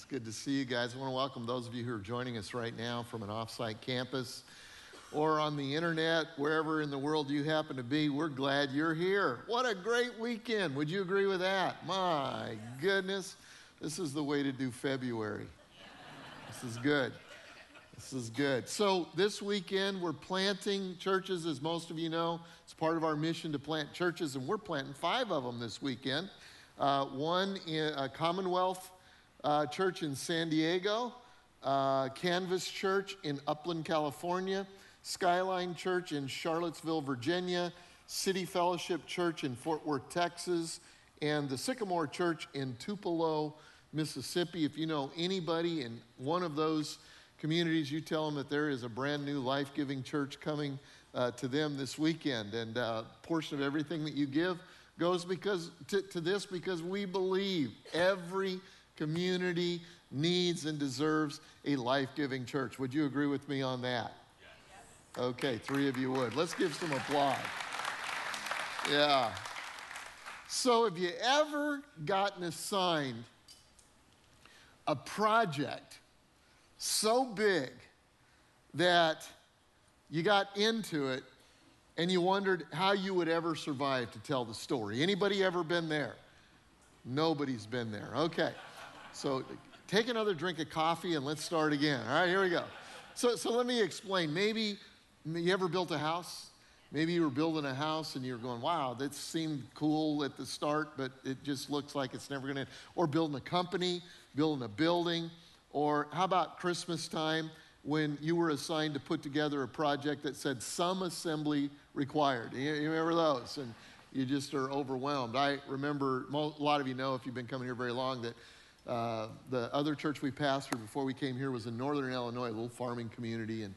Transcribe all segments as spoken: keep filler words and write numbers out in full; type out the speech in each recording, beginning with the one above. It's good to see you guys. I want to welcome those of you who are joining us right now from an off-site campus or on the internet, wherever in the world you happen to be. We're glad you're here. What a great weekend. Would you agree with that? My goodness, this is the way to do February. This is good. This is good. So this weekend, we're planting churches, as most of you know. It's part of our mission to plant churches, and we're planting five of them this weekend. Uh, one, in a Commonwealth uh, Church in San Diego, uh, Canvas Church in Upland, California, Skyline Church in Charlottesville, Virginia, City Fellowship Church in Fort Worth, Texas, and the Sycamore Church in Tupelo, Mississippi. If you know anybody in one of those communities, you tell them that there is a brand new life-giving church coming uh, to them this weekend. And a uh, portion of everything that you give goes because to, to this because we believe every community needs and deserves a life-giving church. Would you agree with me on that? Yes. Okay, three of you would. Let's give some applause. Yeah. So have you ever gotten assigned a project so big that you got into it and you wondered how you would ever survive to tell the story? Anybody ever been there? Nobody's been there. Okay. So take another drink of coffee and let's start again. All right, here we go. So, so let me explain. Maybe you ever built a house? Maybe you were building a house and you were going, wow, that seemed cool at the start, but it just looks like it's never going to end. Or building a company, building a building. Or how about Christmas time when you were assigned to put together a project that said some assembly required? You, you remember those? And you just are overwhelmed. I remember, a lot of you know if you've been coming here very long, that uh, the other church we pastored before we came here was in northern Illinois, a little farming community. And,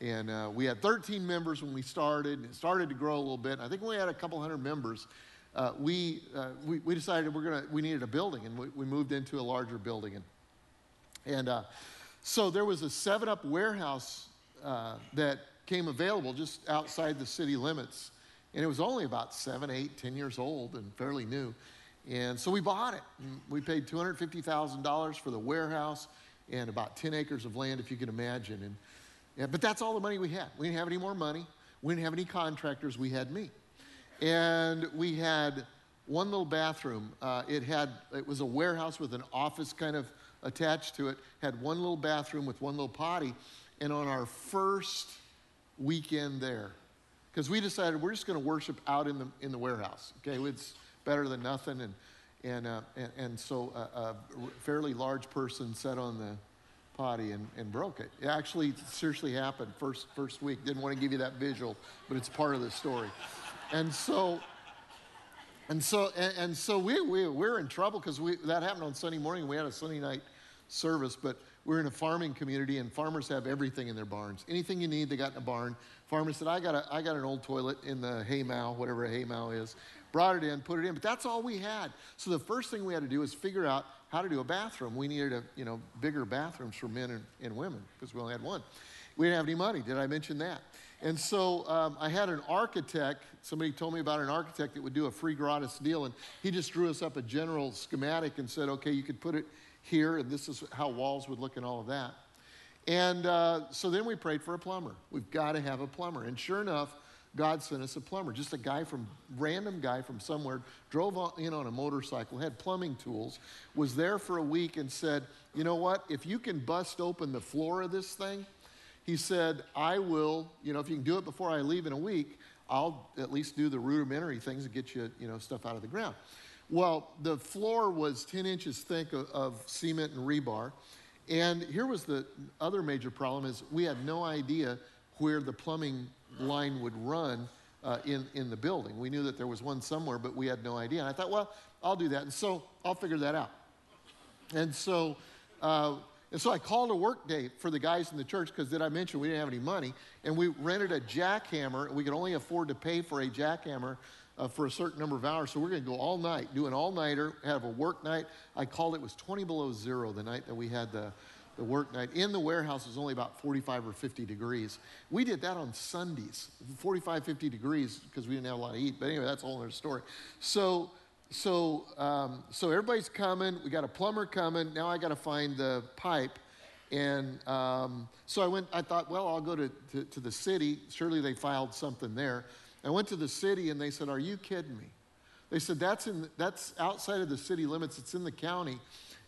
and uh, we had thirteen members when we started. And it started to grow a little bit. And I think when we had a couple hundred members, uh, we, uh, we, we decided we're gonna, we needed a building. And we, we moved into a larger building. And, And uh, so there was a Seven Up warehouse uh, that came available just outside the city limits. And it was only about seven, eight, ten years old and fairly new. And so we bought it. And we paid two hundred fifty thousand dollars for the warehouse and about ten acres of land, if you can imagine. And, yeah, but that's all the money we had. We didn't have any more money. We didn't have any contractors. We had me. And we had one little bathroom. Uh, it had, it was a warehouse with an office kind of attached to it, had one little bathroom with one little potty. And on our first weekend there, because we decided we're just going to worship out in the in the warehouse, okay? It's better than nothing. And and uh, and, and so a, a fairly large person sat on the potty and, and broke it. It actually seriously happened first first week. Didn't want to give you that visual, but it's part of the story. And so. And so, and, and so we, we, we're in trouble because that happened on Sunday morning. We had a Sunday night service, but we're in a farming community, and farmers have everything in their barns. Anything you need, they got in a barn. Farmer said, I got, a, I got an old toilet in the hay mow, whatever a hay mow is. Brought it in, put it in, but that's all we had. So the first thing we had to do is figure out how to do a bathroom. We needed a, you know, bigger bathrooms for men and, and women because we only had one. We didn't have any money. Did I mention that? And so um, I had an architect, somebody told me about an architect that would do a free gratis deal, and he just drew us up a general schematic and said, okay, you could put it here, and this is how walls would look and all of that. And uh, so then we prayed for a plumber. We've got to have a plumber. And sure enough, God sent us a plumber, just a guy from, random guy from somewhere, drove on, in on a motorcycle, had plumbing tools, was there for a week and said, you know what, if you can bust open the floor of this thing, he said, I will, you know, if you can do it before I leave in a week, I'll at least do the rudimentary things to get you, you know, stuff out of the ground. Well, the floor was ten inches thick of, of cement and rebar. And here was the other major problem is we had no idea where the plumbing line would run uh, in, in the building. We knew that there was one somewhere, but we had no idea. And I thought, well, I'll do that. And so I'll figure that out. And so... Uh, And so I called a work day for the guys in the church because, did I mention, we didn't have any money. And we rented a jackhammer. We could only afford to pay for a jackhammer uh, for a certain number of hours. So we're going to go all night, do an all-nighter, have a work night. I called it, was twenty below zero the night that we had the, the work night. In the warehouse, it was only about forty-five or fifty degrees. We did that on Sundays, forty-five, fifty degrees because we didn't have a lot to eat. But anyway, that's a whole other story. So so um, so everybody's coming. We got a plumber coming. Now I got to find the pipe. And um, so I went, I thought, well, I'll go to, to, to the city. Surely they filed something there. I went to the city and they said, are you kidding me? They said, that's, in, that's outside of the city limits. It's in the county.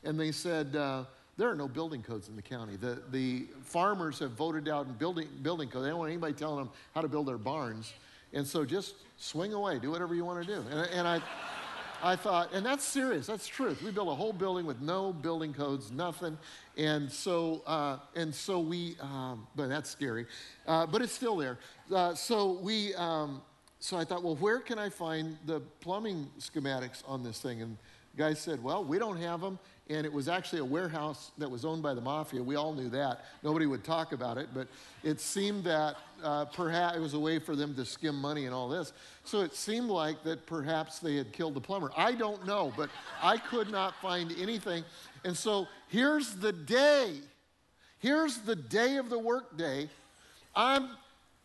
And they said, uh, there are no building codes in the county. The, the farmers have voted out in building, building codes. They don't want anybody telling them how to build their barns. And so just swing away. Do whatever you want to do. And, and I, I thought, and that's serious. That's truth. We built a whole building with no building codes, nothing. And so, uh, and so we, um, but that's scary. Uh, but it's still there. Uh, so we, um, so I thought, well, where can I find the plumbing schematics on this thing? And the guy said, well, we don't have them. And it was actually a warehouse that was owned by the mafia. We all knew that. Nobody would talk about it, but it seemed that uh, perhaps it was a way for them to skim money and all this. So it seemed like that perhaps they had killed the plumber. I don't know, but I could not find anything. And so here's the day. Here's the day of the workday. I'm,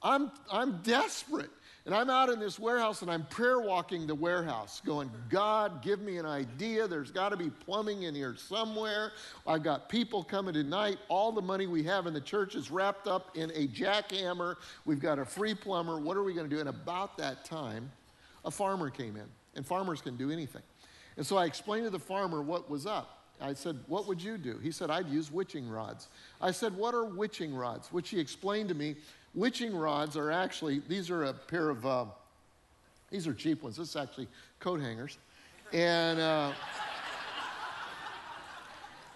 I'm, I'm desperate. And I'm out in this warehouse, and I'm prayer walking the warehouse, going, God, give me an idea. There's got to be plumbing in here somewhere. I've got people coming tonight. All the money we have in the church is wrapped up in a jackhammer. We've got a free plumber. What are we going to do? And about that time, a farmer came in, and farmers can do anything. And so I explained to the farmer what was up. I said, what would you do? He said, I'd use witching rods. I said, what are witching rods? Which he explained to me. Witching rods are actually, these are a pair of, uh, these are cheap ones. This is actually coat hangers. And, uh,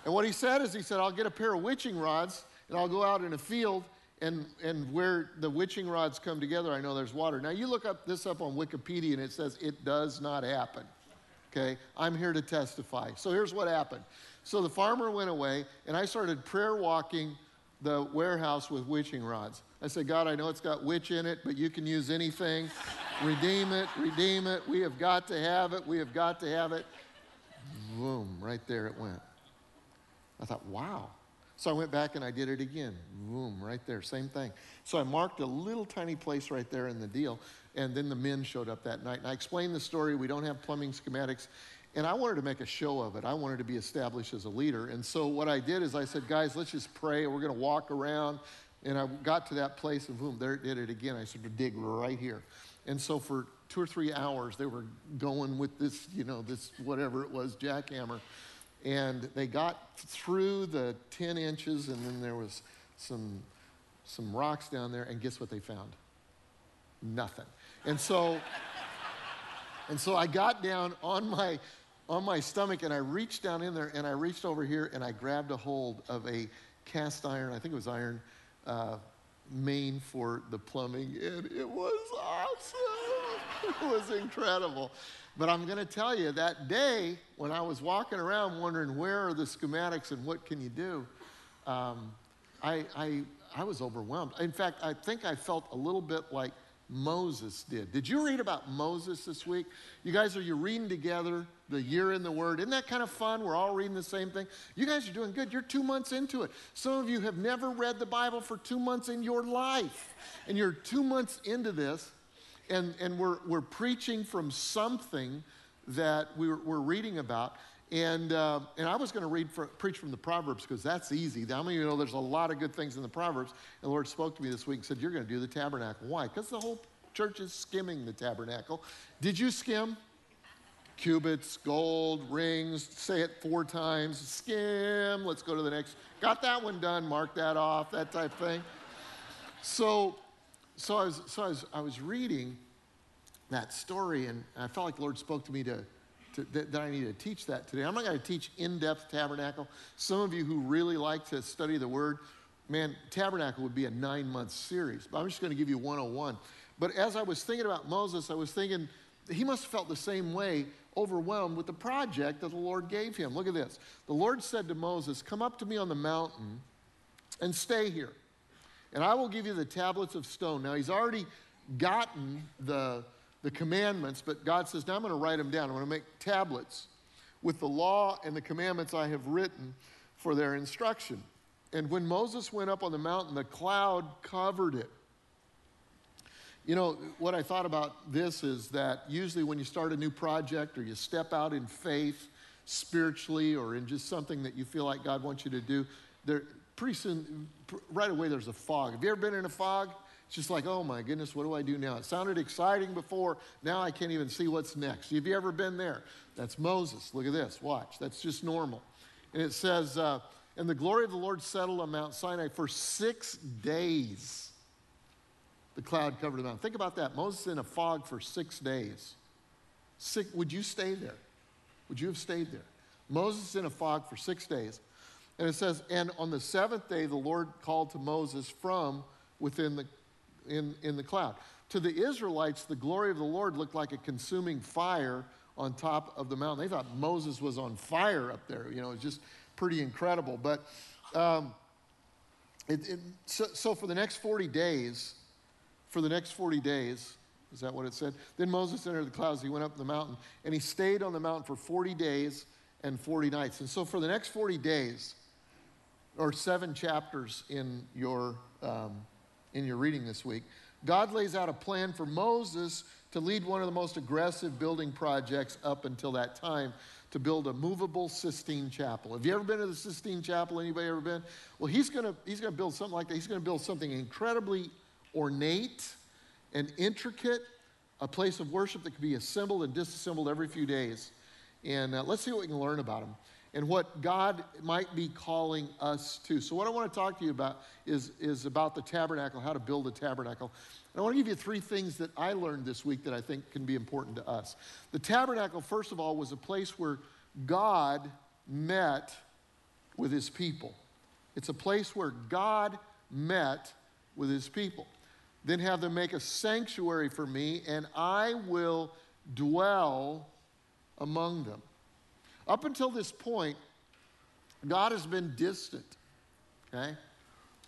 and what he said is he said, I'll get a pair of witching rods, and I'll go out in a field, and, and where the witching rods come together, I know there's water. Now, you look up this up on Wikipedia, and it says it does not happen. Okay, I'm here to testify. So here's what happened. So the farmer went away, and I started prayer walking the warehouse with witching rods. I said, God, I know it's got witch in it, but you can use anything. Redeem it, redeem it. We have got to have it. We have got to have it. Boom, right there it went. I thought, wow. So I went back and I did it again. Boom, right there, same thing. So I marked a little tiny place right there in the deal, and then the men showed up that night. And I explained the story. We don't have plumbing schematics. And I wanted to make a show of it. I wanted to be established as a leader. And so what I did is I said, guys, let's just pray. We're going to walk around. And I got to that place, and boom, there it did it again. I sort of dig right here. And so for two or three hours, they were going with this, you know, this whatever it was, jackhammer. And they got through the ten inches, and then there was some, some rocks down there. And guess what they found? Nothing. And so, and so I got down on my, on my stomach, and I reached down in there, and I reached over here, and I grabbed a hold of a cast iron, I think it was iron, Uh, main for the plumbing, and it was awesome. It was incredible. But I'm going to tell you, that day when I was walking around wondering where are the schematics and what can you do, um, I, I, I was overwhelmed. In fact, I think I felt a little bit like Moses did. Did you read about Moses this week? You guys, are you reading together the year in the Word? Isn't that kind of fun? We're all reading the same thing. You guys are doing good. You're two months into it. Some of you have never read the Bible for two months in your life, and you're two months into this, and, and we're, we're preaching from something that we're, we're reading about. And, uh, and I was going to read for, preach from the Proverbs because that's easy. How many of you know there's a lot of good things in the Proverbs? And the Lord spoke to me this week and said, you're going to do the tabernacle. Why? Because the whole church is skimming the tabernacle. Did you skim? Cubits, gold, rings, say it four times. Skim. Let's go to the next. Got that one done. Mark that off, that type thing. So, so, I, was, so I, was, I was reading that story, and I felt like the Lord spoke to me to To, that, that I need to teach that today. I'm not going to teach in-depth tabernacle. Some of you who really like to study the Word, man, tabernacle would be a nine-month series. But I'm just going to give you one oh one. But as I was thinking about Moses, I was thinking he must have felt the same way, overwhelmed with the project that the Lord gave him. Look at this. The Lord said to Moses, come up to me on the mountain and stay here, and I will give you the tablets of stone. Now, he's already gotten the... the commandments, but God says, now I'm going to write them down. I'm going to make tablets with the law and the commandments I have written for their instruction. And when Moses went up on the mountain, the cloud covered it. You know, what I thought about this is that usually when you start a new project or you step out in faith spiritually or in just something that you feel like God wants you to do, there pretty soon, right away there's a fog. Have you ever been in a fog? It's just like, oh my goodness, what do I do now? It sounded exciting before, now I can't even see what's next. Have you ever been there? That's Moses. Look at this, watch, that's just normal. And it says, uh, and the glory of the Lord settled on Mount Sinai for six days. The cloud covered the mountain. Think about that. Moses in a fog for six days. Six, would you stay there? Would you have stayed there? Moses in a fog for six days. And it says, and on the seventh day, the Lord called to Moses from within the in, in the cloud. To the Israelites, the glory of the Lord looked like a consuming fire on top of the mountain. They thought Moses was on fire up there. You know, it's just pretty incredible. But um, it, it, so, so for the next forty days, for the next forty days, is that what it said? Then Moses entered the clouds. He went up the mountain, and he stayed on the mountain for forty days and forty nights. And so for the next forty days, or seven chapters in your um, in your reading this week, God lays out a plan for Moses to lead one of the most aggressive building projects up until that time, to build a movable Sistine Chapel. Have you ever been to the Sistine Chapel? Anybody ever been? Well, he's gonna he's gonna build something like that. He's gonna build something incredibly ornate and intricate, a place of worship that could be assembled and disassembled every few days. And uh, let's see what we can learn about him and what God might be calling us to. So what I want to talk to you about is, is about the tabernacle, how to build a tabernacle. And I want to give you three things that I learned this week that I think can be important to us. The tabernacle, first of all, was a place where God met with his people. It's a place where God met with his people. Then have them make a sanctuary for me, and I will dwell among them. Up until this point, God has been distant, okay?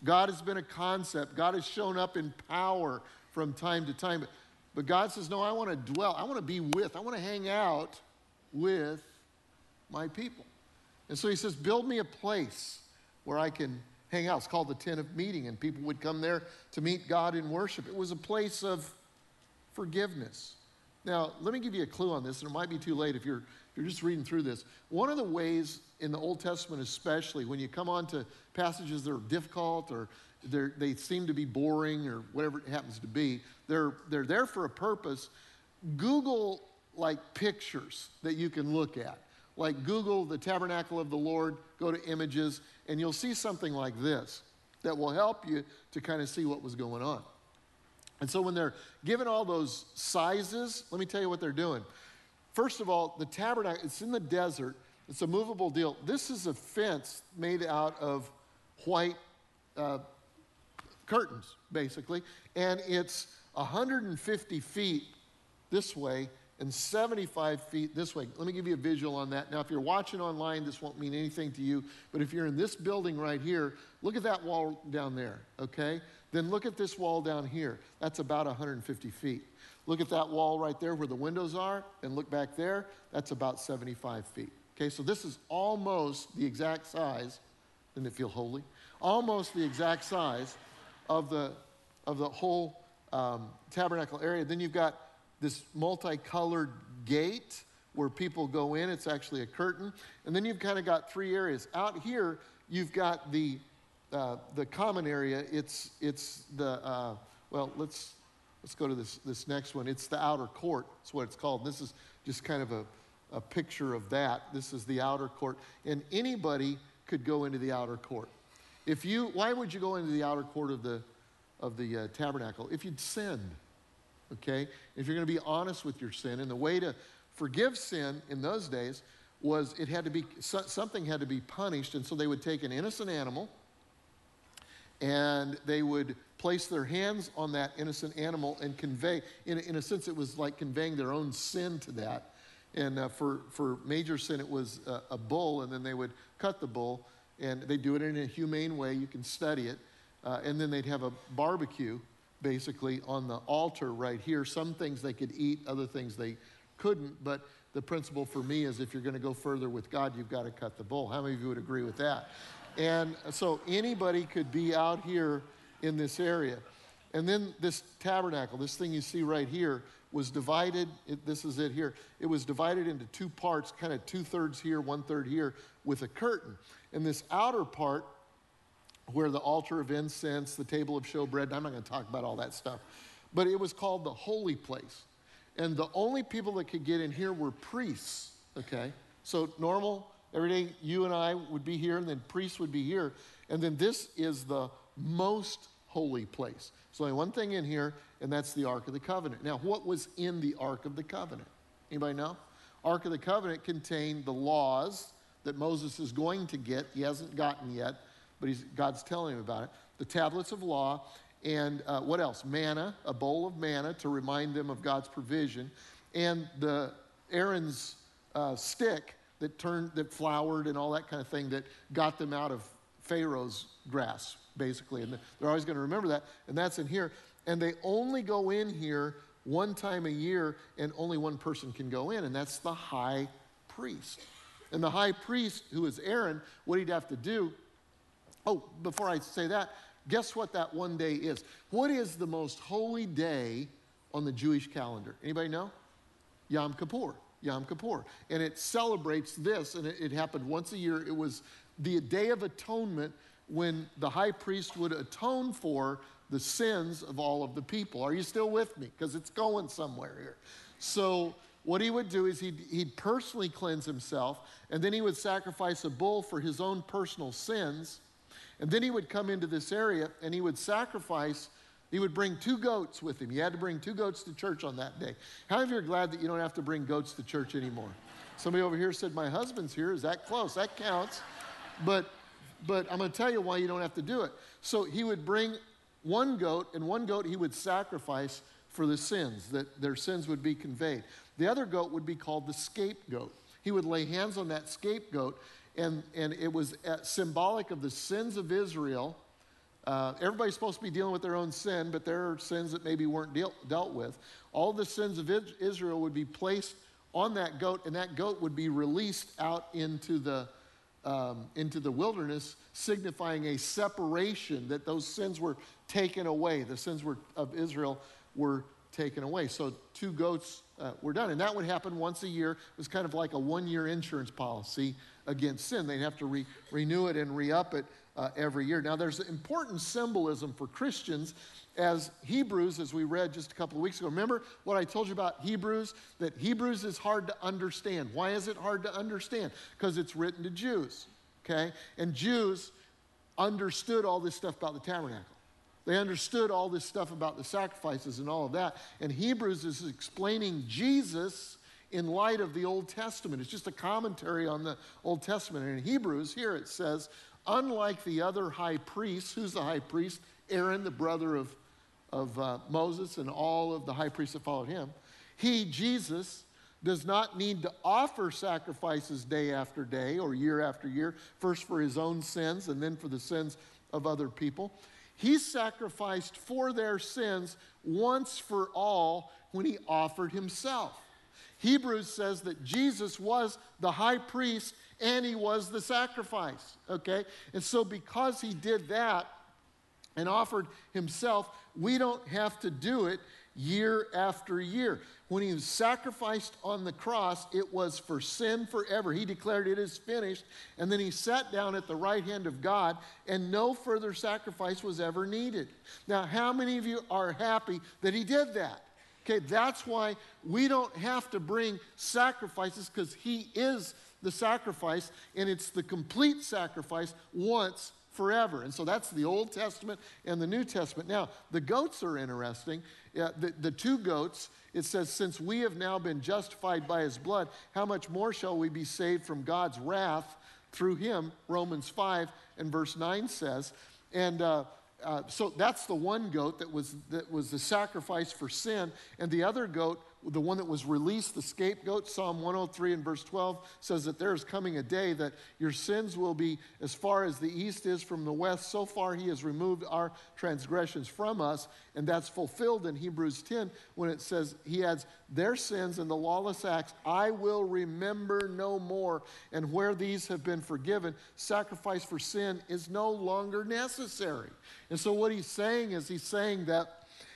God has been a concept. God has shown up in power from time to time. But, but God says, no, I want to dwell. I want to be with. I want to hang out with my people. And so he says, build me a place where I can hang out. It's called the tent of meeting, and people would come there to meet God in worship. It was a place of forgiveness. Now, let me give you a clue on this, and it might be too late if you're, if you're just reading through this. One of the ways in the Old Testament especially, when you come on to passages that are difficult or they're, they seem to be boring or whatever it happens to be, they're, they're there for a purpose. Google, like, pictures that you can look at. Like, Google the tabernacle of the Lord, go to images, and you'll see something like this that will help you to kind of see what was going on. And so when they're given all those sizes, let me tell you what they're doing. First of all, the tabernacle, it's in the desert. It's a movable deal. This is a fence made out of white uh, curtains, basically. And it's one hundred fifty feet this way and seventy-five feet this way. Let me give you a visual on that. Now, if you're watching online, this won't mean anything to you. But if you're in this building right here, look at that wall down there, okay? Then look at this wall down here. That's about one hundred fifty feet. Look at that wall right there where the windows are, and look back there. That's about seventy-five feet. Okay, so this is almost the exact size. Doesn't it feel holy? Almost the exact size of the, of the whole um, tabernacle area. Then you've got this multicolored gate where people go in. It's actually a curtain. And then you've kind of got three areas. Out here, you've got the Uh, the common area. It's it's the uh, well. Let's let's go to this this next one. It's the outer court. That's what it's called. This is just kind of a, a picture of that. This is the outer court, and anybody could go into the outer court. If you, why would you go into the outer court of the of the uh, tabernacle? If you'd sinned, okay. If you're going to be honest with your sin, and the way to forgive sin in those days was it had to be so, something had to be punished, and so they would take an innocent animal. And they would place their hands on that innocent animal and convey, in, in a sense, it was like conveying their own sin to that. And uh, for, for major sin, it was a, a bull, and then they would cut the bull, and they do it in a humane way. You can study it. Uh, and then they'd have a barbecue, basically, on the altar right here. Some things they could eat, other things they couldn't. But the principle for me is if you're going to go further with God, you've got to cut the bull. How many of you would agree with that? And so anybody could be out here in this area. And then this tabernacle, this thing you see right here, was divided, it, this is it here, it was divided into two parts, kind of two-thirds here, one-third here, with a curtain. And this outer part, where the altar of incense, the table of showbread, I'm not going to talk about all that stuff, but it was called the holy place. And the only people that could get in here were priests, okay? So normal, everyday, you and I would be here, and then priests would be here. And then this is the most holy place. There's only one thing in here, and that's the Ark of the Covenant. Now, what was in the Ark of the Covenant? Anybody know? Ark of the Covenant contained the laws that Moses is going to get. He hasn't gotten yet, but he's, God's telling him about it. The tablets of law, and uh, what else? Manna, a bowl of manna to remind them of God's provision, and the Aaron's uh, stick that turned, that flowered and all that kind of thing that got them out of Pharaoh's grasp, basically. And they're always going to remember that, and that's in here. And they only go in here one time a year, and only one person can go in, and that's the high priest. And the high priest, who is Aaron, what he'd have to do, oh, before I say that, guess what that one day is? What is the most holy day on the Jewish calendar? Anybody know? Yom Kippur, Yom Kippur. And it celebrates this, and it, it happened once a year. It was the Day of Atonement, when the high priest would atone for the sins of all of the people. Are you still with me? Because it's going somewhere here. So what he would do is he'd, he'd personally cleanse himself, and then he would sacrifice a bull for his own personal sins, and then he would come into this area, and he would sacrifice, he would bring two goats with him. You had to bring two goats to church on that day. How many of you are glad that you don't have to bring goats to church anymore? Somebody over here said, my husband's here. Is that close? That counts. But, but I'm going to tell you why you don't have to do it. So he would bring one goat, and one goat he would sacrifice for the sins, that their sins would be conveyed. The other goat would be called the scapegoat. He would lay hands on that scapegoat, and, and it was at, symbolic of the sins of Israel. Uh, everybody's supposed to be dealing with their own sin, but there are sins that maybe weren't deal, dealt with. All the sins of Israel would be placed on that goat, and that goat would be released out into the Um, into the wilderness, signifying a separation, that those sins were taken away. The sins were, of Israel were taken away. So two goats uh, were done. And that would happen once a year. It was kind of like a one-year insurance policy against sin. They'd have to re renew it and re-up it uh, every year. Now, there's important symbolism for Christians as Hebrews, as we read just a couple of weeks ago. Remember what I told you about Hebrews? That Hebrews is hard to understand. Why is it hard to understand? Because it's written to Jews, okay? And Jews understood all this stuff about the tabernacle. They understood all this stuff about the sacrifices and all of that. And Hebrews is explaining Jesus in light of the Old Testament. It's just a commentary on the Old Testament. And in Hebrews, here it says, unlike the other high priests, who's the high priest? Aaron, the brother of of uh, Moses, and all of the high priests that followed him, he, Jesus, does not need to offer sacrifices day after day or year after year, first for his own sins and then for the sins of other people. He sacrificed for their sins once for all when he offered himself. Hebrews says that Jesus was the high priest and he was the sacrifice, okay? And so because he did that and offered himself, we don't have to do it year after year. When he was sacrificed on the cross, it was for sin forever. He declared, it is finished, and then he sat down at the right hand of God, and no further sacrifice was ever needed. Now, how many of you are happy that he did that? Okay, that's why we don't have to bring sacrifices, because he is the sacrifice, and it's the complete sacrifice once forever. And so that's the Old Testament and the New Testament. Now, the goats are interesting. Uh, the, the two goats, it says, since we have now been justified by his blood, how much more shall we be saved from God's wrath through him? Romans five and verse nine says. And uh, uh, so that's the one goat that was, that was the sacrifice for sin. And the other goat, the one that was released, the scapegoat, Psalm one oh three and verse twelve, says that there is coming a day that your sins will be as far as the east is from the west. So far he has removed our transgressions from us. And that's fulfilled in Hebrews ten when it says, he adds, their sins and the lawless acts I will remember no more. And where these have been forgiven, sacrifice for sin is no longer necessary. And so what he's saying is he's saying that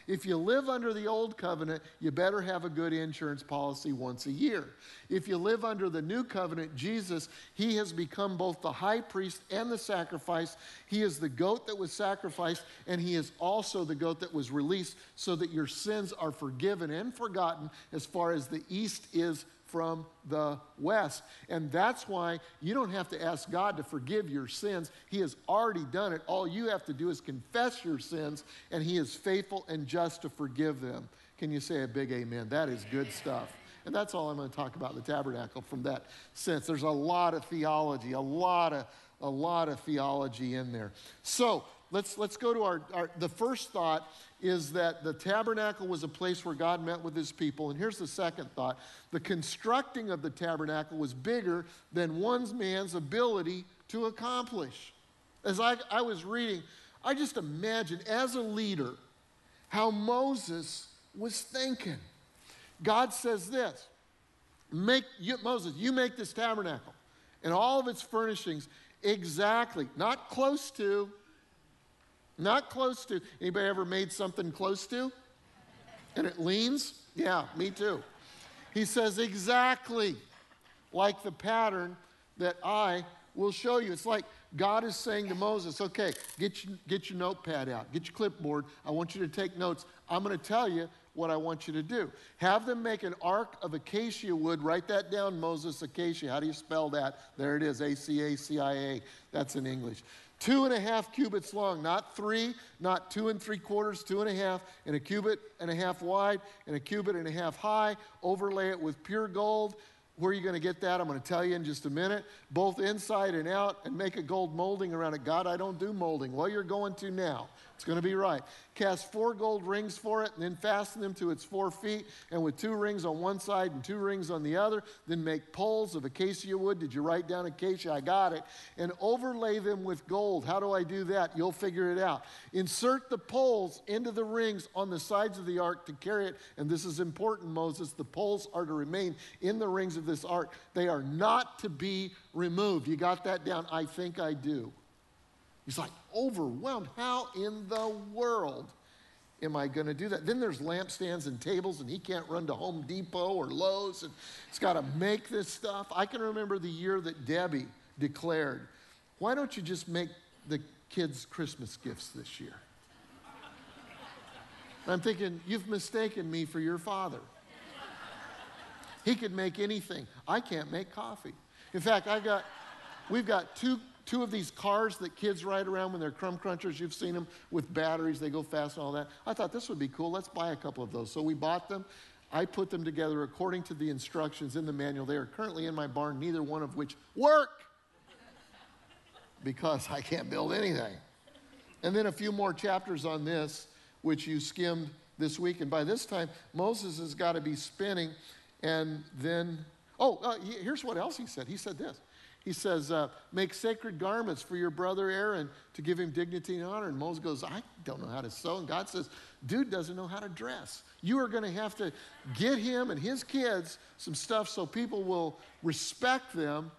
If you live under the old covenant, you better have a good insurance policy once a year. If you live under the new covenant, Jesus, he has become both the high priest and the sacrifice. He is the goat that was sacrificed, and he is also the goat that was released so that your sins are forgiven and forgotten as far as the east is from the west. And that's why you don't have to ask God to forgive your sins. He has already done it. All you have to do is confess your sins, and he is faithful and just to forgive them. Can you say a big amen? That is good stuff. And that's all I'm going to talk about the tabernacle from that sense. There's a lot of theology, a lot of, a lot of theology in there. So let's, let's go to our, our, the first thought is that the tabernacle was a place where God met with his people. And here's the second thought. The constructing of the tabernacle was bigger than one man's ability to accomplish. As I, I was reading, I just imagine as a leader how Moses was thinking. God says this, make you, Moses, you make this tabernacle and all of its furnishings exactly, not close to, not close to. Anybody ever made something close to? And it leans? Yeah, me too. He says exactly like the pattern that I will show you. It's like God is saying to Moses, okay, get your, get your notepad out, get your clipboard. I want you to take notes. I'm going to tell you what I want you to do. Have them make an ark of acacia wood. Write that down, Moses, acacia. How do you spell that? There it is, A C A C I A. That's in English. Two and a half cubits long, not three, not two and three quarters, two and a half, and a cubit and a half wide, and a cubit and a half high. Overlay it with pure gold. Where are you going to get that? I'm going to tell you in just a minute. Both inside and out, and make a gold molding around it. God, I don't do molding. Well, you're going to now. It's going to be right. Cast four gold rings for it, and then fasten them to its four feet, and with two rings on one side and two rings on the other, then make poles of acacia wood. Did you write down acacia? I got it. And overlay them with gold. How do I do that? You'll figure it out. Insert the poles into the rings on the sides of the ark to carry it, and this is important, Moses. The poles are to remain in the rings of this ark. They are not to be removed. You got that down? I think I do. He's like overwhelmed. How in the world am I going to do that? Then there's lampstands and tables, and he can't run to Home Depot or Lowe's, and he's got to make this stuff. I can remember the year that Debbie declared, why don't you just make the kids Christmas gifts this year? And I'm thinking, you've mistaken me for your father. He could make anything. I can't make coffee. In fact, I got, we've got two Two of these cars that kids ride around when they're crumb crunchers, you've seen them with batteries, they go fast and all that. I thought this would be cool, let's buy a couple of those. So we bought them. I put them together according to the instructions in the manual. They are currently in my barn, neither one of which work because I can't build anything. And then a few more chapters on this, which you skimmed this week. And by this time, Moses has got to be spinning. And then, oh, uh, here's what else he said. He said this. He says, uh, make sacred garments for your brother Aaron to give him dignity and honor. And Moses goes, I don't know how to sew. And God says, dude doesn't know how to dress. You are going to have to get him and his kids some stuff so people will respect them.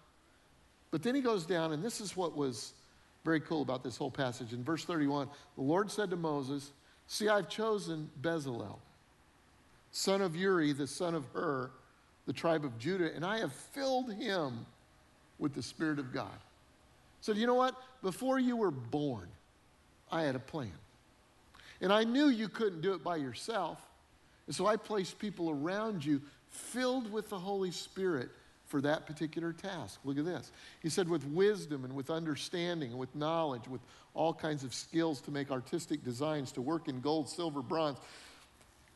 But then he goes down, and this is what was very cool about this whole passage. In verse thirty-one, the Lord said to Moses, see, I've chosen Bezalel, son of Uri, the son of Hur, the tribe of Judah, and I have filled him with the Spirit of God. So you know what? Before you were born, I had a plan. And I knew you couldn't do it by yourself. And so I placed people around you filled with the Holy Spirit for that particular task. Look at this. He said, with wisdom and with understanding and with knowledge, with all kinds of skills to make artistic designs, to work in gold, silver, bronze,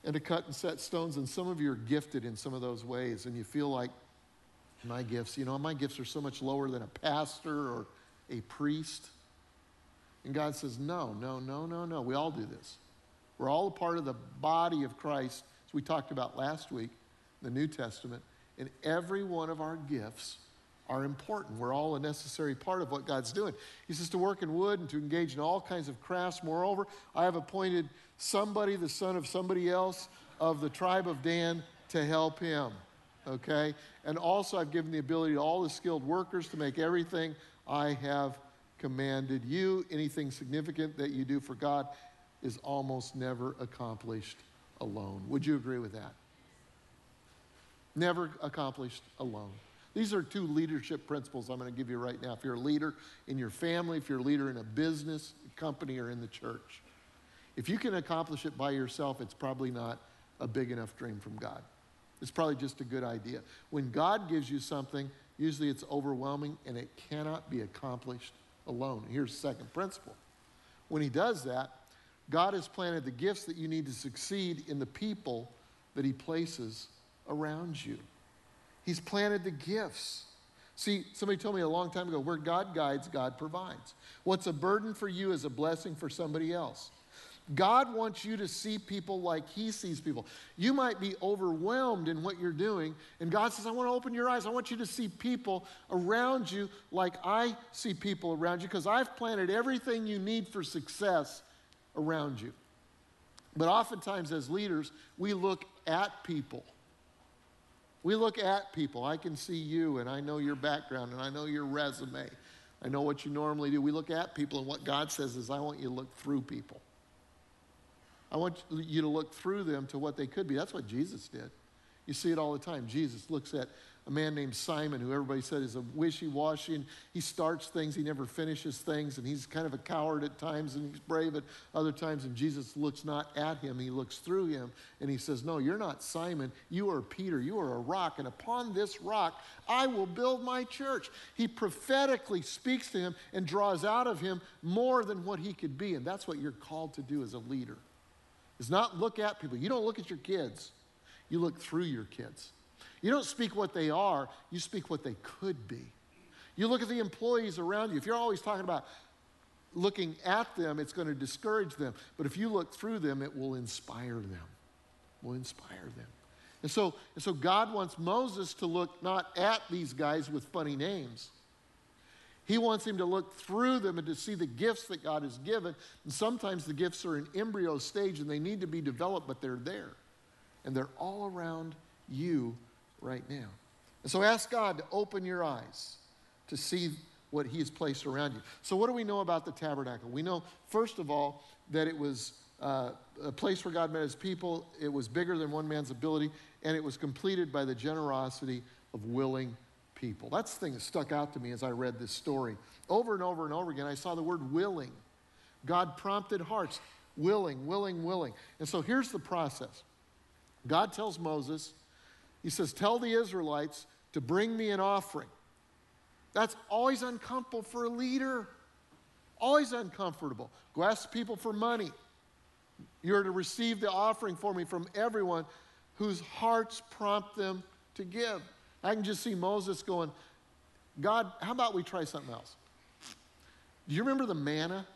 and to cut and set stones. And some of you are gifted in some of those ways, and you feel like, my gifts, you know, my gifts are so much lower than a pastor or a priest. And God says, no, no, no, no, no. We all do this. We're all a part of the body of Christ, as we talked about last week, the New Testament. And every one of our gifts are important. We're all a necessary part of what God's doing. He says to work in wood and to engage in all kinds of crafts. Moreover, I have appointed somebody, the son of somebody else, of the tribe of Dan, to help him. Okay? And also I've given the ability to all the skilled workers to make everything I have commanded you. Anything significant that you do for God is almost never accomplished alone. Would you agree with that? Never accomplished alone. These are two leadership principles I'm going to give you right now. If you're a leader in your family, if you're a leader in a business, company, or in the church, if you can accomplish it by yourself, it's probably not a big enough dream from God. It's probably just a good idea. When God gives you something, usually it's overwhelming and it cannot be accomplished alone. Here's the second principle. When he does that, God has planted the gifts that you need to succeed in the people that he places around you. He's planted the gifts. See, somebody told me a long time ago, where God guides, God provides. What's a burden for you is a blessing for somebody else. God wants you to see people like he sees people. You might be overwhelmed in what you're doing, and God says, I want to open your eyes. I want you to see people around you like I see people around you, because I've planted everything you need for success around you. But oftentimes as leaders, we look at people. We look at people. I can see you, and I know your background, and I know your resume. I know what you normally do. We look at people, and what God says is, I want you to look through people. I want you to look through them to what they could be. That's what Jesus did. You see it all the time. Jesus looks at a man named Simon, who everybody said is a wishy-washy, and he starts things, he never finishes things, and he's kind of a coward at times, and he's brave at other times, and Jesus looks not at him, he looks through him, and he says, no, you're not Simon, you are Peter, you are a rock, and upon this rock I will build my church. He prophetically speaks to him and draws out of him more than what he could be, and that's what you're called to do as a leader, is not look at people. You don't look at your kids, you look through your kids. You don't speak what they are, you speak what they could be. You look at the employees around you. If you're always talking about looking at them, it's going to discourage them. But if you look through them, it will inspire them. Will inspire them. And so, and so God wants Moses to look not at these guys with funny names. He wants him to look through them and to see the gifts that God has given. And sometimes the gifts are in embryo stage and they need to be developed, but they're there. And they're all around you right now. And so ask God to open your eyes to see what he has placed around you. So what do we know about the tabernacle? We know, first of all, that it was uh, a place where God met his people. It was bigger than one man's ability, and it was completed by the generosity of willing people. That's the thing that stuck out to me as I read this story. Over and over and over again, I saw the word willing. God prompted hearts. Willing, willing, willing. And so here's the process. God tells Moses, he says, tell the Israelites to bring me an offering. That's always uncomfortable for a leader. Always uncomfortable. Go ask people for money. You're to receive the offering for me from everyone whose hearts prompt them to give. I can just see Moses going, God, how about we try something else? Do you remember the manna?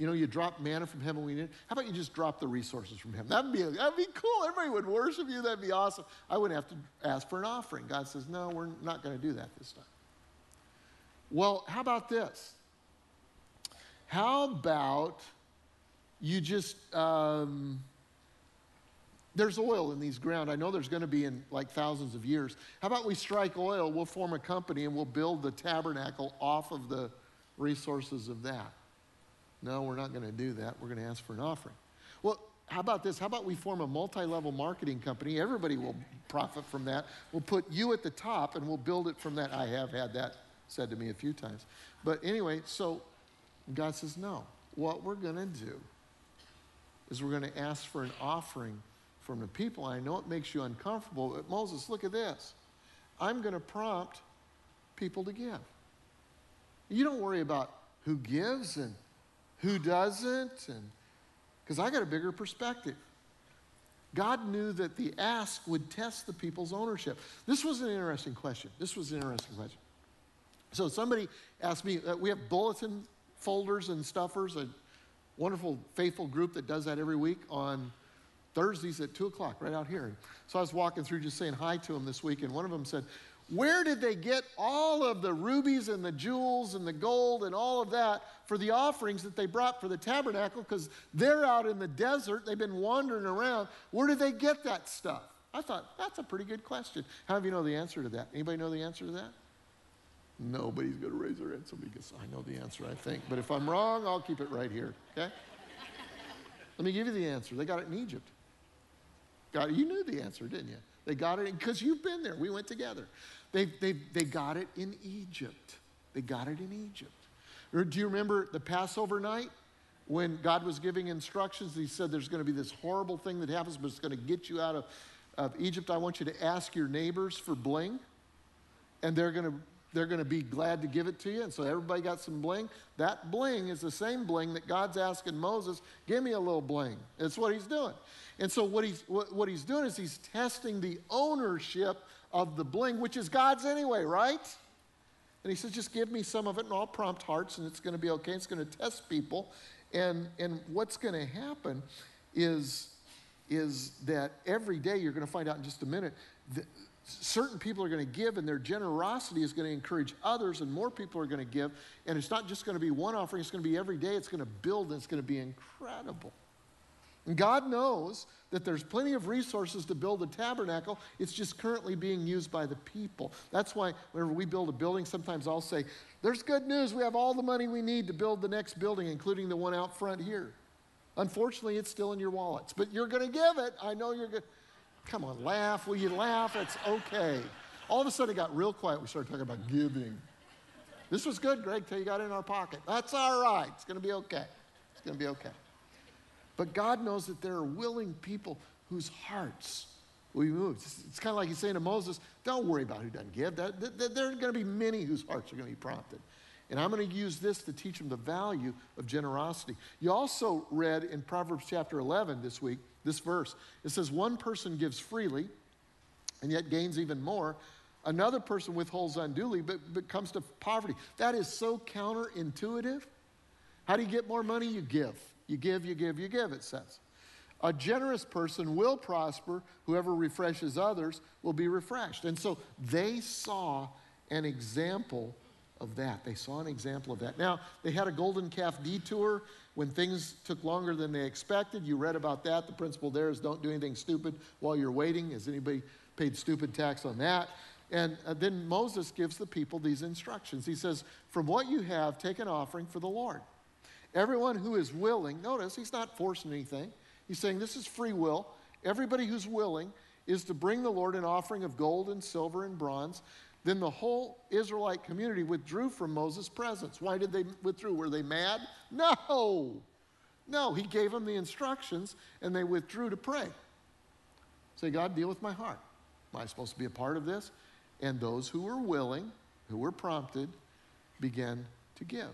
You know, you drop manna from heaven when you need it. How about you just drop the resources from heaven? That'd be, that'd be cool. Everybody would worship you. That'd be awesome. I wouldn't have to ask for an offering. God says, no, we're not going to do that this time. Well, how about this? How about you just, um, there's oil in these ground. I know there's going to be in like thousands of years. How about we strike oil? We'll form a company and we'll build the tabernacle off of the resources of that. No, we're not going to do that. We're going to ask for an offering. Well, how about this? How about we form a multi-level marketing company? Everybody will profit from that. We'll put you at the top, and we'll build it from that. I have had that said to me a few times. But anyway, so God says, no. What we're going to do is we're going to ask for an offering from the people. I know it makes you uncomfortable, but Moses, look at this. I'm going to prompt people to give. You don't worry about who gives and who doesn't, and because I got a bigger perspective. God knew that the ask would test the people's ownership. This was an interesting question. This was an interesting question. So somebody asked me, uh, we have bulletin folders and stuffers, a wonderful, faithful group that does that every week on Thursdays at two o'clock right out here. So I was walking through just saying hi to them this week, and one of them said, where did they get all of the rubies and the jewels and the gold and all of that for the offerings that they brought for the tabernacle? Because they're out in the desert. They've been wandering around. Where did they get that stuff? I thought, that's a pretty good question. How many of you know the answer to that? Anybody know the answer to that? Nobody's going to raise their hand. Somebody goes, I know the answer, I think. But if I'm wrong, I'll keep it right here, okay? Let me give you the answer. They got it in Egypt. God, you knew the answer, didn't you? They got it because you've been there. We went together. They, they, they got it in Egypt. They got it in Egypt. Or do you remember the Passover night when God was giving instructions? He said there's going to be this horrible thing that happens, but it's going to get you out of, of Egypt. I want you to ask your neighbors for bling, and they're going to They're going to be glad to give it to you. And so everybody got some bling. That bling is the same bling that God's asking Moses, give me a little bling. That's what he's doing. And so what he's, what, what he's doing is he's testing the ownership of the bling, which is God's anyway, right? And he says, just give me some of it, and I'll prompt hearts, and it's going to be okay. It's going to test people. And, and what's going to happen is, is that every day, you're going to find out in just a minute, that certain people are going to give, and their generosity is going to encourage others, and more people are going to give. And it's not just going to be one offering. It's going to be every day. It's going to build, and it's going to be incredible. And God knows that there's plenty of resources to build a tabernacle. It's just currently being used by the people. That's why whenever we build a building, sometimes I'll say, there's good news. We have all the money we need to build the next building, including the one out front here. Unfortunately, it's still in your wallets. But you're going to give it. I know you're going to. Come on, laugh. Will you laugh? It's okay. All of a sudden, it got real quiet. We started talking about giving. This was good, Greg, till you got it in our pocket. That's all right. It's going to be okay. It's going to be okay. But God knows that there are willing people whose hearts will be moved. It's, it's kind of like he's saying to Moses, don't worry about who doesn't give. That, that, that, there are going to be many whose hearts are going to be prompted. And I'm going to use this to teach them the value of generosity. You also read in Proverbs chapter eleven this week, this verse. It says, one person gives freely and yet gains even more. Another person withholds unduly but, but comes to poverty. That is so counterintuitive. How do you get more money? You give. You give, you give, you give, it says. A generous person will prosper. Whoever refreshes others will be refreshed. And so they saw an example of that. They saw an example of that. Now, they had a golden calf detour when things took longer than they expected. You read about that. The principle there is don't do anything stupid while you're waiting. Has anybody paid stupid tax on that? And uh, then Moses gives the people these instructions. He says, from what you have, take an offering for the Lord. Everyone who is willing, notice he's not forcing anything. He's saying this is free will. Everybody who's willing is to bring the Lord an offering of gold and silver and bronze. Then the whole Israelite community withdrew from Moses' presence. Why did they withdraw? Were they mad? No. No, he gave them the instructions, and they withdrew to pray. Say, God, deal with my heart. Am I supposed to be a part of this? And those who were willing, who were prompted, began to give.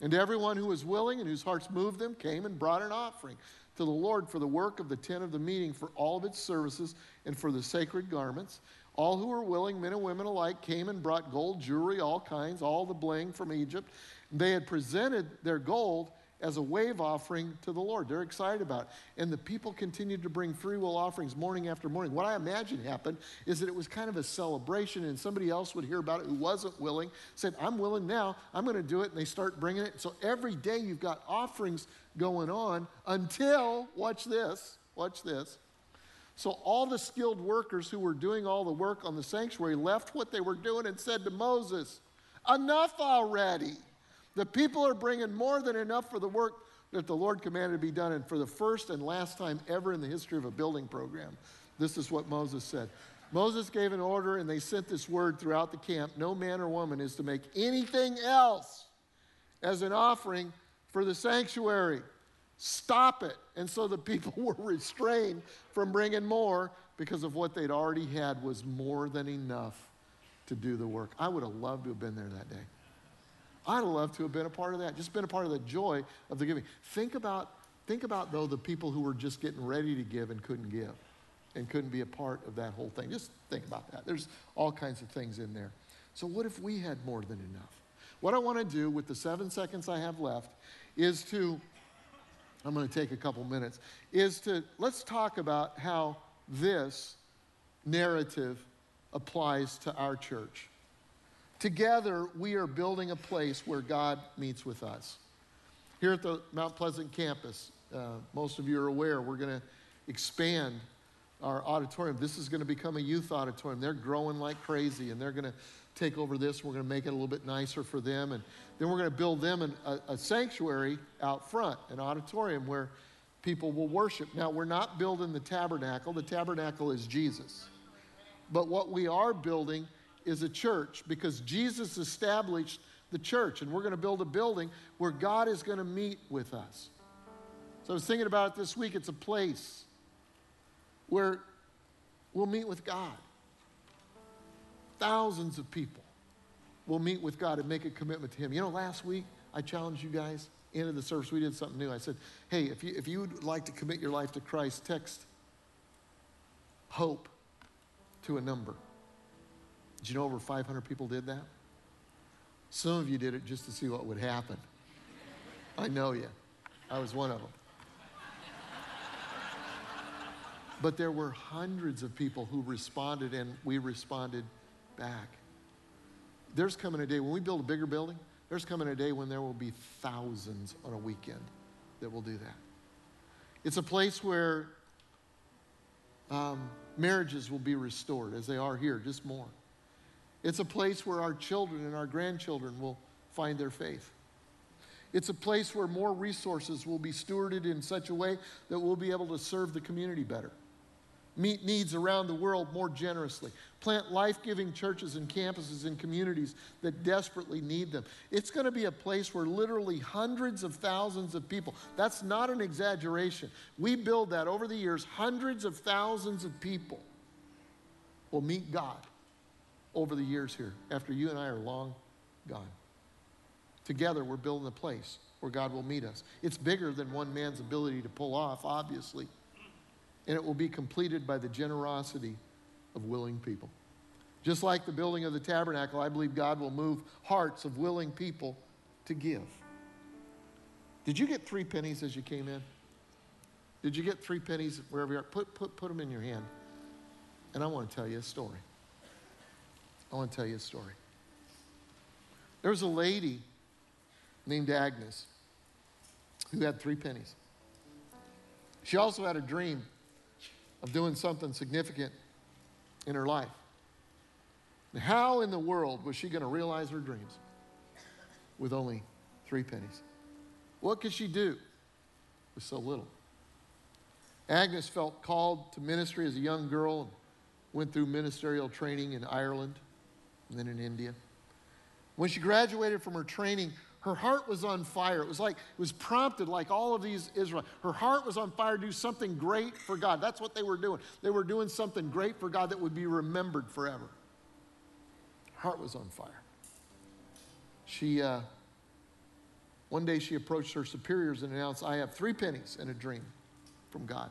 And everyone who was willing and whose hearts moved them came and brought an offering to the Lord for the work of the tent of the meeting, for all of its services, and for the sacred garments. All who were willing, men and women alike, came and brought gold, jewelry, all kinds, all the bling from Egypt. They had presented their gold as a wave offering to the Lord. They're excited about it. And the people continued to bring free will offerings morning after morning. What I imagine happened is that it was kind of a celebration, and somebody else would hear about it who wasn't willing, said, I'm willing now, I'm going to do it, and they start bringing it. So every day you've got offerings going on until, watch this, watch this, so all the skilled workers who were doing all the work on the sanctuary left what they were doing and said to Moses, enough already. The people are bringing more than enough for the work that the Lord commanded to be done. And for the first and last time ever in the history of a building program, this is what Moses said. Moses gave an order, and they sent this word throughout the camp. No man or woman is to make anything else as an offering for the sanctuary. Stop it. And so the people were restrained from bringing more because of what they'd already had was more than enough to do the work. I would have loved to have been there that day. I'd have loved to have been a part of that, just been a part of the joy of the giving. Think about, think about though, the people who were just getting ready to give and couldn't give and couldn't be a part of that whole thing. Just think about that. There's all kinds of things in there. So what if we had more than enough? What I want to do with the seven seconds I have left is to... I'm going to take a couple minutes, is to, let's talk about how this narrative applies to our church. Together, we are building a place where God meets with us. Here at the Mount Pleasant campus, uh, most of you are aware, we're going to expand our auditorium. This is going to become a youth auditorium. They're growing like crazy, and they're going to take over this. We're going to make it a little bit nicer for them, and then we're going to build them an, a, a sanctuary out front, an auditorium where people will worship. Now, we're not building the tabernacle. The tabernacle is Jesus. But what we are building is a church, because Jesus established the church, and we're going to build a building where God is going to meet with us. So I was thinking about it this week. It's a place where we'll meet with God. Thousands of people will meet with God and make a commitment to him. You know, last week I challenged you guys, end of the service, we did something new. I said, hey, if you, if you would like to commit your life to Christ, text hope to a number. Did you know over five hundred people did that? Some of you did it just to see what would happen. I know you. I was one of them. But there were hundreds of people who responded, and we responded back. There's coming a day, when we build a bigger building, there's coming a day when there will be thousands on a weekend that will do that. It's a place where um, marriages will be restored, as they are here, just more. It's a place where our children and our grandchildren will find their faith. It's a place where more resources will be stewarded in such a way that we'll be able to serve the community better, meet needs around the world more generously, plant life-giving churches and campuses and communities that desperately need them. It's going to be a place where literally hundreds of thousands of people, that's not an exaggeration. We build that over the years, hundreds of thousands of people will meet God over the years here after you and I are long gone. Together, we're building a place where God will meet us. It's bigger than one man's ability to pull off, obviously. And it will be completed by the generosity of willing people. Just like the building of the tabernacle, I believe God will move hearts of willing people to give. Did you get three pennies as you came in? Did you get three pennies wherever you are? Put, put, put them in your hand. And I want to tell you a story. I want to tell you a story. There was a lady named Agnes who had three pennies. She also had a dream of doing something significant in her life. And how in the world was she going to realize her dreams with only three pennies? What could she do with so little? Agnes felt called to ministry as a young girl and went through ministerial training in Ireland and then in India. When she graduated from her training, her heart was on fire. It was like, it was prompted like all of these Israelites. Her heart was on fire to do something great for God. That's what they were doing. They were doing something great for God that would be remembered forever. Her heart was on fire. She, uh, one day she approached her superiors and announced, I have three pennies and a dream from God.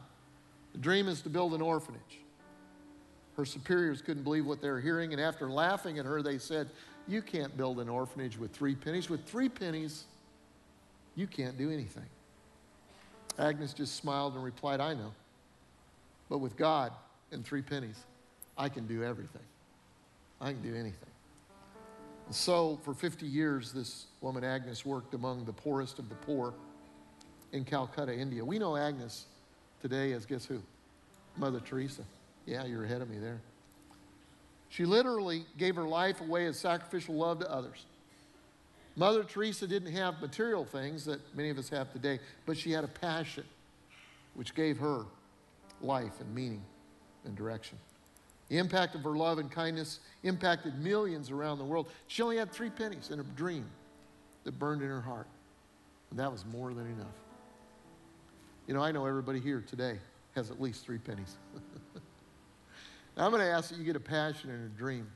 The dream is to build an orphanage. Her superiors couldn't believe what they were hearing, and after laughing at her, they said, you can't build an orphanage with three pennies. With three pennies, you can't do anything. Agnes just smiled and replied, I know. But with God and three pennies, I can do everything. I can do anything. And so for fifty years, this woman Agnes worked among the poorest of the poor in Calcutta, India. We know Agnes today as, guess who? Mother Teresa. Yeah, you're ahead of me there. She literally gave her life away as sacrificial love to others. Mother Teresa didn't have material things that many of us have today, but she had a passion which gave her life and meaning and direction. The impact of her love and kindness impacted millions around the world. She only had three pennies and a dream that burned in her heart, and that was more than enough. You know, I know everybody here today has at least three pennies. I'm going to ask that you get a passion and a dream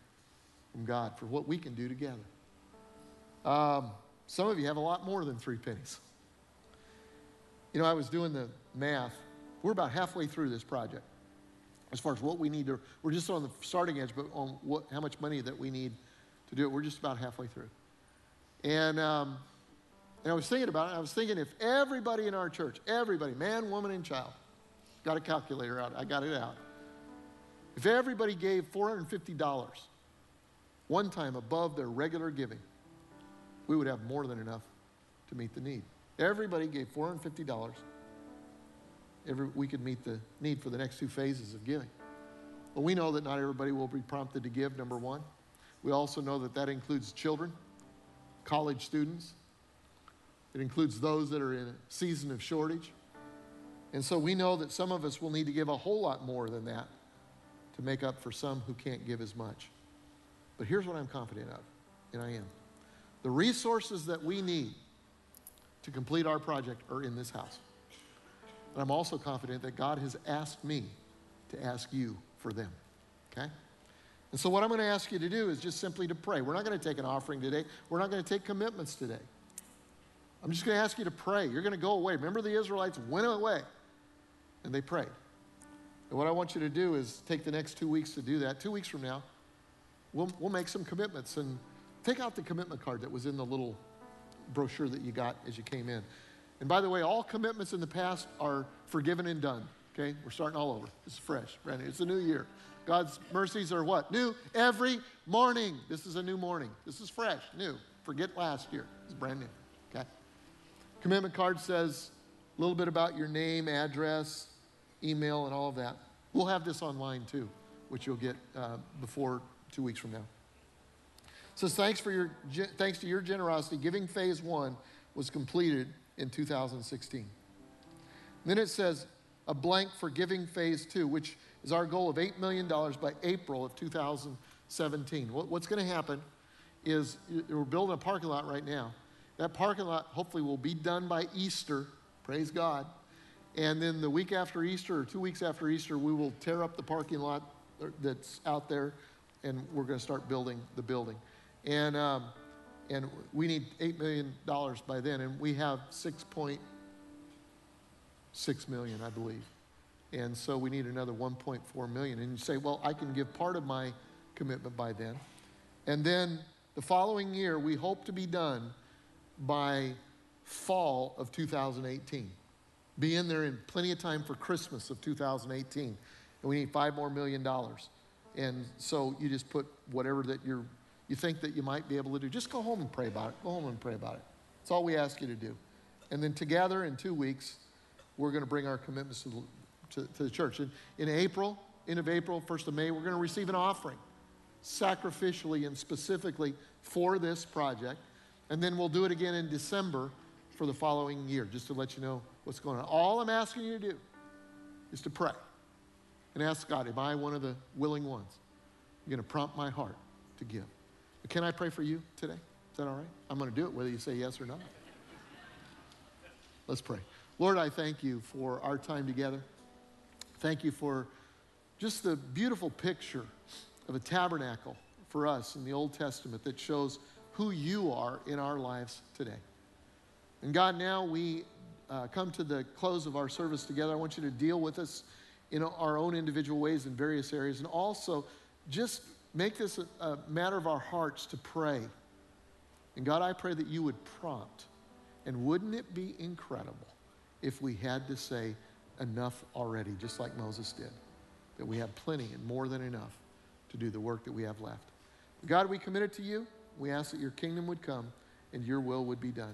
from God for what we can do together. Um, some of you have a lot more than three pennies. You know, I was doing the math. We're about halfway through this project as far as what we need to, we're just on the starting edge, but on what, how much money that we need to do it. We're just about halfway through. And, um, and I was thinking about it. I was thinking if everybody in our church, everybody, man, woman, and child, got a calculator out. I got it out. If everybody gave four hundred fifty dollars one time above their regular giving, we would have more than enough to meet the need. Everybody gave four hundred fifty dollars. Every, we could meet the need for the next two phases of giving. But we know that not everybody will be prompted to give, number one. We also know that that includes children, college students. It includes those that are in a season of shortage. And so we know that some of us will need to give a whole lot more than that to make up for some who can't give as much. But here's what I'm confident of, and I am. The resources that we need to complete our project are in this house. But I'm also confident that God has asked me to ask you for them, okay? And so what I'm gonna ask you to do is just simply to pray. We're not gonna take an offering today. We're not gonna take commitments today. I'm just gonna ask you to pray. You're gonna go away. Remember, the Israelites went away and they prayed. And what I want you to do is take the next two weeks to do that. Two weeks from now, we'll, we'll make some commitments, and take out the commitment card that was in the little brochure that you got as you came in. And by the way, all commitments in the past are forgiven and done, okay? We're starting all over. This is fresh, brand new. It's a new year. God's mercies are what? New every morning. This is a new morning. This is fresh, new. Forget last year. It's brand new, okay? Commitment card says a little bit about your name, address, email, and all of that. We'll have this online too, which you'll get uh, before two weeks from now. So thanks, for your, thanks to your generosity, giving phase one was completed in two thousand sixteen. Then it says a blank for giving phase two, which is our goal of eight million dollars by April of two thousand seventeen. What, what's gonna happen is we're building a parking lot right now. That parking lot hopefully will be done by Easter, praise God. And then the week after Easter, or two weeks after Easter, we will tear up the parking lot that's out there, and we're gonna start building the building. And um, and we need eight million dollars by then, and we have six point six million, I believe. And so we need another one point four million. And you say, well, I can give part of my commitment by then. And then the following year, we hope to be done by fall of two thousand eighteen. Be in there in plenty of time for Christmas of two thousand eighteen. And we need five more million dollars. And so you just put whatever that you're, you think that you might be able to do, just go home and pray about it. Go home and pray about it. That's all we ask you to do. And then together in two weeks, we're gonna bring our commitments to the, to, to the church. And in April, end of April, first of May, we're gonna receive an offering sacrificially and specifically for this project. And then we'll do it again in December for the following year, just to let you know what's going on. All I'm asking you to do is to pray and ask God, am I one of the willing ones? You're gonna prompt my heart to give. Can I pray for you today? Is that all right? I'm going to do it whether you say yes or no. Let's pray. Lord, I thank you for our time together. Thank you for just the beautiful picture of a tabernacle for us in the Old Testament that shows who you are in our lives today. And God, now we uh, come to the close of our service together. I want you to deal with us in our own individual ways in various areas, and also just make this a, a matter of our hearts to pray. And God, I pray that you would prompt. And wouldn't it be incredible if we had to say enough already, just like Moses did, that we have plenty and more than enough to do the work that we have left. God, we commit it to you. We ask that your kingdom would come and your will would be done.